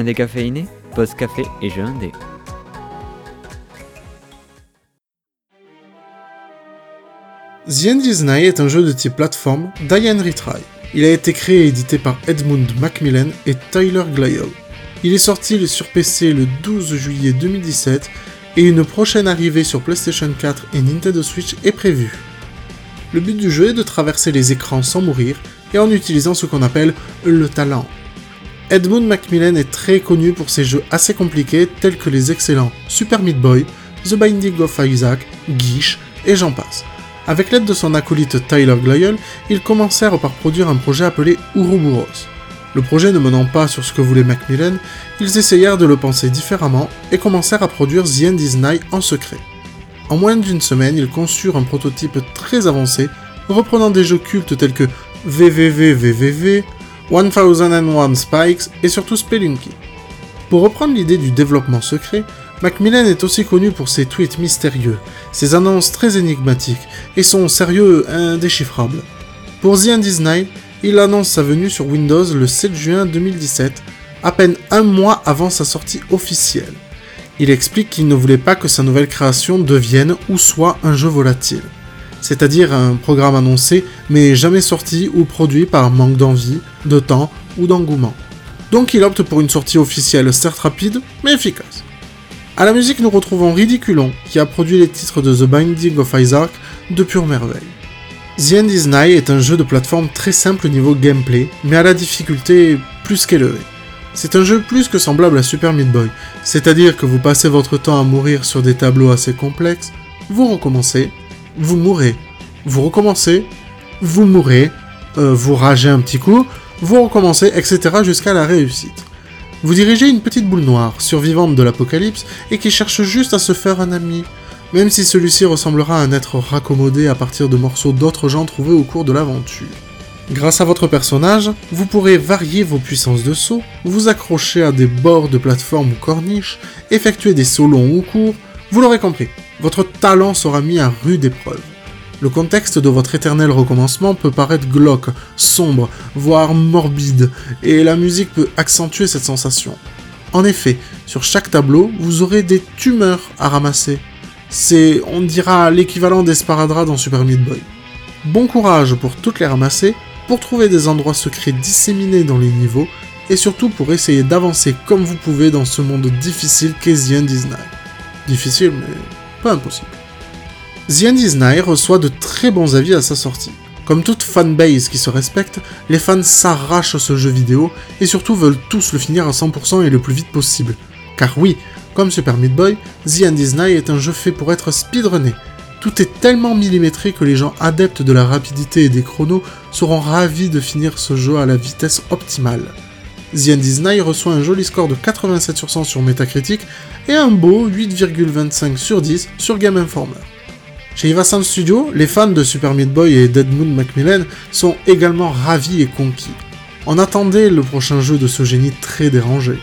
Indécaféiné, post-café et jeux indés. The End is Nigh est un jeu de type plateforme Die and Retry. Il a été créé et édité par Edmund McMillen et Tyler Glaiel. Il est sorti sur PC le 12 juillet 2017 et une prochaine arrivée sur PlayStation 4 et Nintendo Switch est prévue. Le but du jeu est de traverser les écrans sans mourir et en utilisant ce qu'on appelle le talent. Edmund McMillen est très connu pour ses jeux assez compliqués tels que les excellents Super Meat Boy, The Binding of Isaac, Guiche et j'en passe. Avec l'aide de son acolyte Tyler Glaiel, ils commencèrent par produire un projet appelé Ouroboros. Le projet ne menant pas sur ce que voulait Macmillan, ils essayèrent de le penser différemment et commencèrent à produire The End is Nigh en secret. En moins d'une semaine, ils conçurent un prototype très avancé, reprenant des jeux cultes tels que VVVVVV, 1001 Spikes et surtout Spelunky. Pour reprendre l'idée du développement secret, Macmillan est aussi connu pour ses tweets mystérieux, ses annonces très énigmatiques et son sérieux indéchiffrable. Pour The End is Nigh, il annonce sa venue sur Windows le 7 juin 2017, à peine un mois avant sa sortie officielle. Il explique qu'il ne voulait pas que sa nouvelle création devienne ou soit un jeu volatile, c'est-à-dire un programme annoncé mais jamais sorti ou produit par manque d'envie, de temps ou d'engouement. Donc il opte pour une sortie officielle certes rapide, mais efficace. À la musique, nous retrouvons Ridiculon, qui a produit les titres de The Binding of Isaac de pure merveille. The End is Nigh est un jeu de plateforme très simple niveau gameplay, mais à la difficulté plus qu'élevée. C'est un jeu plus que semblable à Super Meat Boy, c'est-à-dire que vous passez votre temps à mourir sur des tableaux assez complexes, vous recommencez, vous mourrez, vous recommencez, vous mourrez, vous ragez un petit coup, vous recommencez, etc. jusqu'à la réussite. Vous dirigez une petite boule noire, survivante de l'apocalypse, et qui cherche juste à se faire un ami, même si celui-ci ressemblera à un être raccommodé à partir de morceaux d'autres gens trouvés au cours de l'aventure. Grâce à votre personnage, vous pourrez varier vos puissances de saut, vous accrocher à des bords de plateforme ou corniches, effectuer des sauts longs ou courts, vous l'aurez compris, votre talent sera mis à rude épreuve. Le contexte de votre éternel recommencement peut paraître glauque, sombre, voire morbide, et la musique peut accentuer cette sensation. En effet, sur chaque tableau, vous aurez des tumeurs à ramasser. C'est, on dira, l'équivalent des sparadraps dans Super Meat Boy. Bon courage pour toutes les ramasser, pour trouver des endroits secrets disséminés dans les niveaux, et surtout pour essayer d'avancer comme vous pouvez dans ce monde difficile qu'est The End is Nigh. Difficile, mais pas impossible. The End is Nigh reçoit de très bons avis à sa sortie. Comme toute fanbase qui se respecte, les fans s'arrachent ce jeu vidéo et surtout veulent tous le finir à 100% et le plus vite possible. Car oui, comme Super Meat Boy, The End is Nigh est un jeu fait pour être speedrunné. Tout est tellement millimétré que les gens adeptes de la rapidité et des chronos seront ravis de finir ce jeu à la vitesse optimale. The End is Nigh reçoit un joli score de 87 sur 100 sur Metacritic et un beau 8,25 sur 10 sur Game Informer. Chez Vincent Studio, les fans de Super Meat Boy et d'Edmund McMillen sont également ravis et conquis. On attendait le prochain jeu de ce génie très dérangé.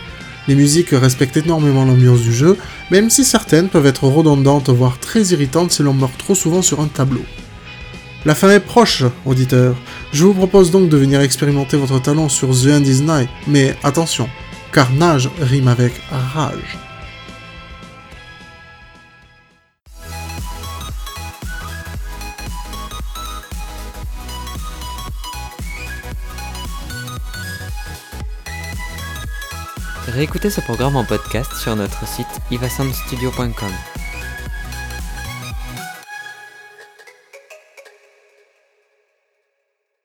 Les musiques respectent énormément l'ambiance du jeu, même si certaines peuvent être redondantes voire très irritantes si l'on meurt trop souvent sur un tableau. La fin est proche, auditeurs. Je vous propose donc de venir expérimenter votre talent sur The End is Nigh, mais attention, carnage rime avec rage. Réécoutez ce programme en podcast sur notre site ivasantstudio.com.